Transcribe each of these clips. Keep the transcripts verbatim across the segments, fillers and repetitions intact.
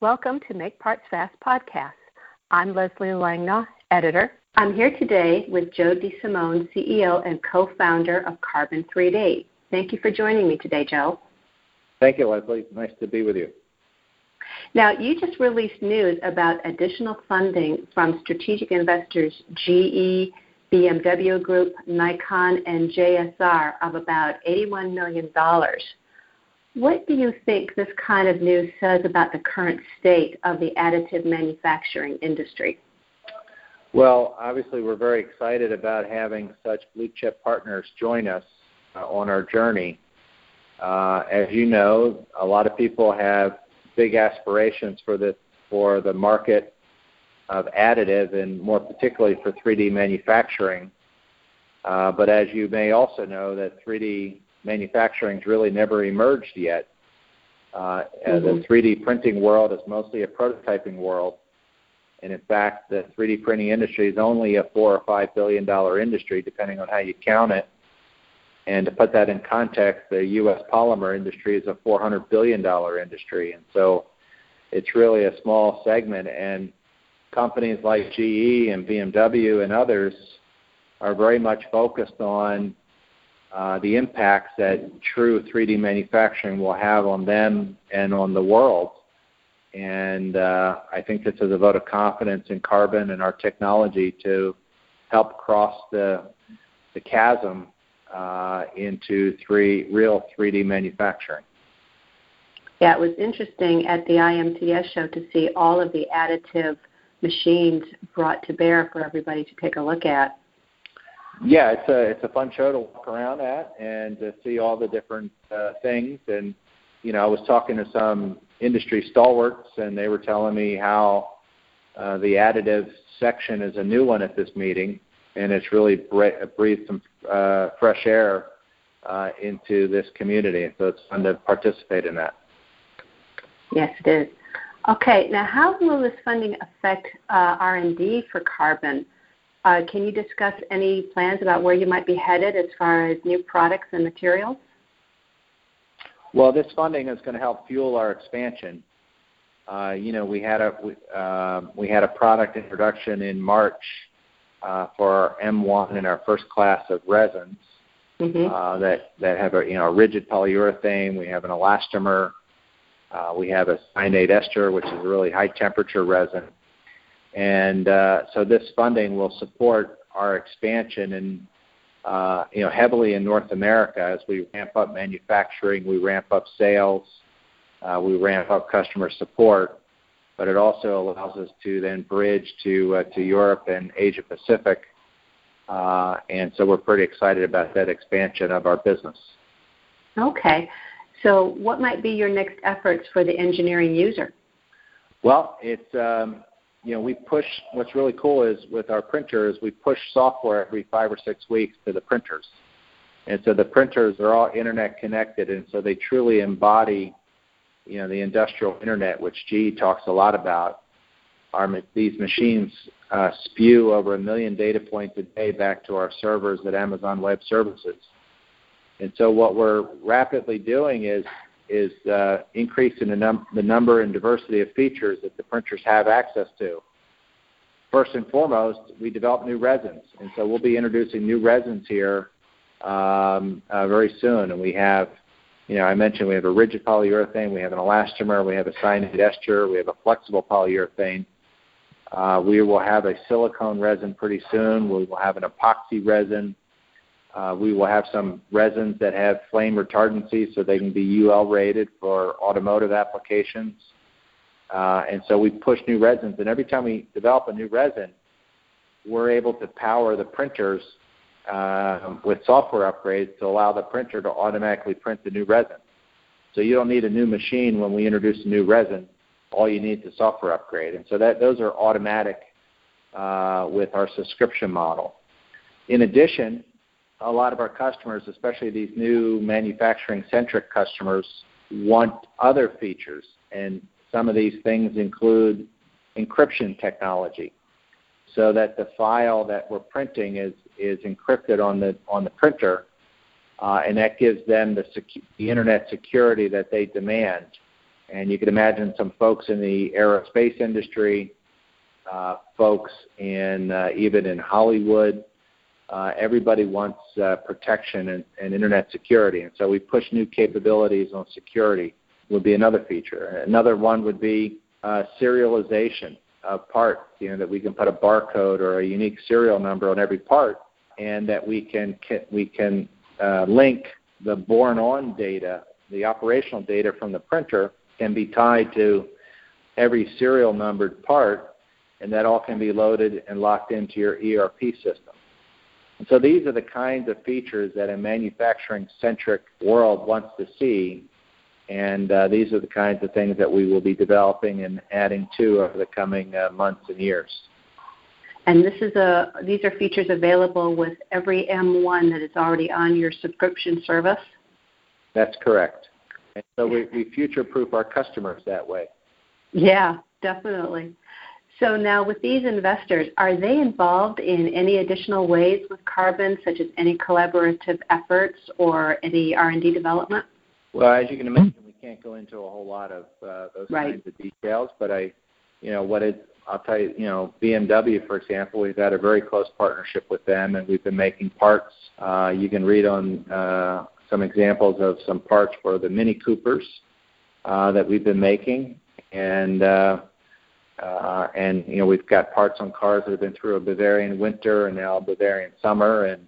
Welcome to Make Parts Fast podcast. I'm Leslie Langner, editor. I'm here today with Joe DeSimone, C E O and co-founder of Carbon three D. Thank you for joining me today, Joe. Thank you, Leslie. Nice to be with you. Now, you just released news about additional funding from strategic investors G E, B M W Group, Nikon, and J S R of about eighty-one million dollars. What do you think this kind of news says about the current state of the additive manufacturing industry? Well, obviously, we're very excited about having such blue-chip partners join us uh, on our journey. Uh, as you know, a lot of people have big aspirations for the, for the market of additive and more particularly for three D manufacturing. Uh, but as you may also know, that three D manufacturing's really never emerged yet. Uh, mm-hmm. The three D printing world is mostly a prototyping world. And in fact, the three D printing industry is only a four or five billion dollar industry, depending on how you count it. And to put that in context, the U S polymer industry is a four hundred billion dollar industry. And so it's really a small segment. And companies like G E and B M W and others are very much focused on uh, the impacts that true three D manufacturing will have on them and on the world. And uh, I think this is a vote of confidence in Carbon and our technology to help cross the, the chasm Uh, into three real three D manufacturing. Yeah, it was interesting at the I M T S show to see all of the additive machines brought to bear for everybody to take a look at. Yeah, it's a it's a fun show to walk around at and to see all the different uh, things. And you know, I was talking to some industry stalwarts, and they were telling me how uh, the additive section is a new one at this meeting. And it's really breathed some uh, fresh air uh, into this community. So it's fun to participate in that. Yes, it is. Okay, now how will this funding affect uh, R and D for Carbon? Uh, can you discuss any plans about where you might be headed as far as new products and materials? Well, this funding is going to help fuel our expansion. Uh, you know, we had a uh, we had a product introduction in March. Uh, for our M one and our first class of resins mm-hmm. uh, that, that have a you know a rigid polyurethane. We have an elastomer. Uh, we have a cyanate ester, which is a really high-temperature resin. And uh, so this funding will support our expansion in, uh, you know, heavily in North America as we ramp up manufacturing, we ramp up sales, uh, we ramp up customer support. But it also allows us to then bridge to uh, to Europe and Asia Pacific, uh, and so we're pretty excited about that expansion of our business. Okay, so what might be your next efforts for the engineering user? Well, it's um, you know we push. What's really cool is with our printers, we push software every five or six weeks to the printers, and so the printers are all internet connected, and so they truly embody. You know, the industrial internet, which G E talks a lot about, are these machines uh, spew over a million data points a day back to our servers at Amazon Web Services. And so what we're rapidly doing is is uh, increasing the, num- the number and diversity of features that the printers have access to. First and foremost, we develop new resins. And so we'll be introducing new resins here um, uh, very soon. And we have You know, I mentioned we have a rigid polyurethane, we have an elastomer, we have a cyanate ester, we have a flexible polyurethane. Uh, we will have a silicone resin pretty soon. We will have an epoxy resin. Uh, we will have some resins that have flame retardancy so they can be U L rated for automotive applications. Uh, and so we push new resins. And every time we develop a new resin, we're able to power the printers Uh, with software upgrades to allow the printer to automatically print the new resin. So you don't need a new machine when we introduce a new resin. All you need is a software upgrade. And so that those are automatic uh, with our subscription model. In addition, a lot of our customers, especially these new manufacturing-centric customers, want other features. And some of these things include encryption technology, so that the file that we're printing is, is encrypted on the on the printer, uh, and that gives them the, secu- the internet security that they demand. And you can imagine some folks in the aerospace industry, uh, folks in uh, even in Hollywood. Uh, everybody wants uh, protection and, and internet security, and so we push new capabilities on security. Would be another feature. Another one would be uh, serialization of parts. You know, that we can put a barcode or a unique serial number on every part, and that we can we can uh, link the born-on data, the operational data from the printer, can be tied to every serial numbered part, and that all can be loaded and locked into your E R P system. And so these are the kinds of features that a manufacturing-centric world wants to see, and uh, these are the kinds of things that we will be developing and adding to over the coming uh, months and years. And this is a these are features available with every M one that is already on your subscription service? That's correct. And so we, we future-proof our customers that way. Yeah, definitely. So now with these investors, are they involved in any additional ways with Carbon, such as any collaborative efforts or any R and D development? Well, as you can imagine, we can't go into a whole lot of uh, those right. kinds of details, but I, you know, what it, I'll tell you, you know, B M W, for example, we've had a very close partnership with them, and we've been making parts. Uh, you can read on uh, some examples of some parts for the Mini Coopers uh, that we've been making, and uh Uh, and, you know, we've got parts on cars that have been through a Bavarian winter and now a Bavarian summer, and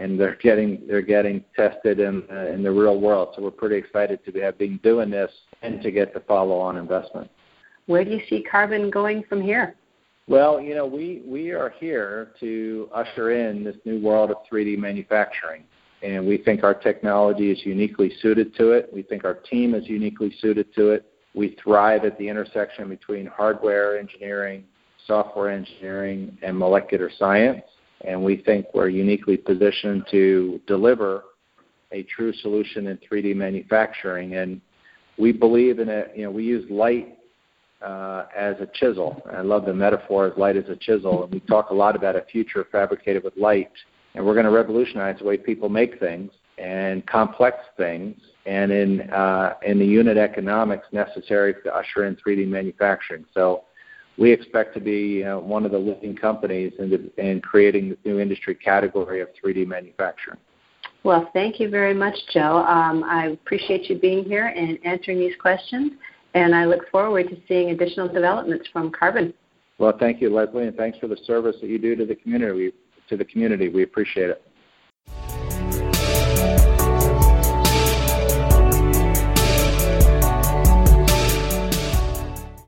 and they're getting they're getting tested in uh, in the real world. So we're pretty excited to have been doing this and to get the follow-on investment. Where do you see Carbon going from here? Well, you know, we, we are here to usher in this new world of three D manufacturing, and we think our technology is uniquely suited to it. We think our team is uniquely suited to it. We thrive at the intersection between hardware engineering, software engineering, and molecular science, and we think we're uniquely positioned to deliver a true solution in three D manufacturing. And we believe in it. You know, we use light uh, as a chisel. I love the metaphor of light as a chisel, and we talk a lot about a future fabricated with light. And we're going to revolutionize the way people make things and complex things, and in uh, in the unit economics necessary to usher in three D manufacturing. So we expect to be uh, one of the leading companies in, the, in creating this new industry category of three D manufacturing. Well, thank you very much, Joe. Um, I appreciate you being here and answering these questions, and I look forward to seeing additional developments from Carbon. Well, thank you, Leslie, and thanks for the service that you do to the community. We, to the community. We appreciate it.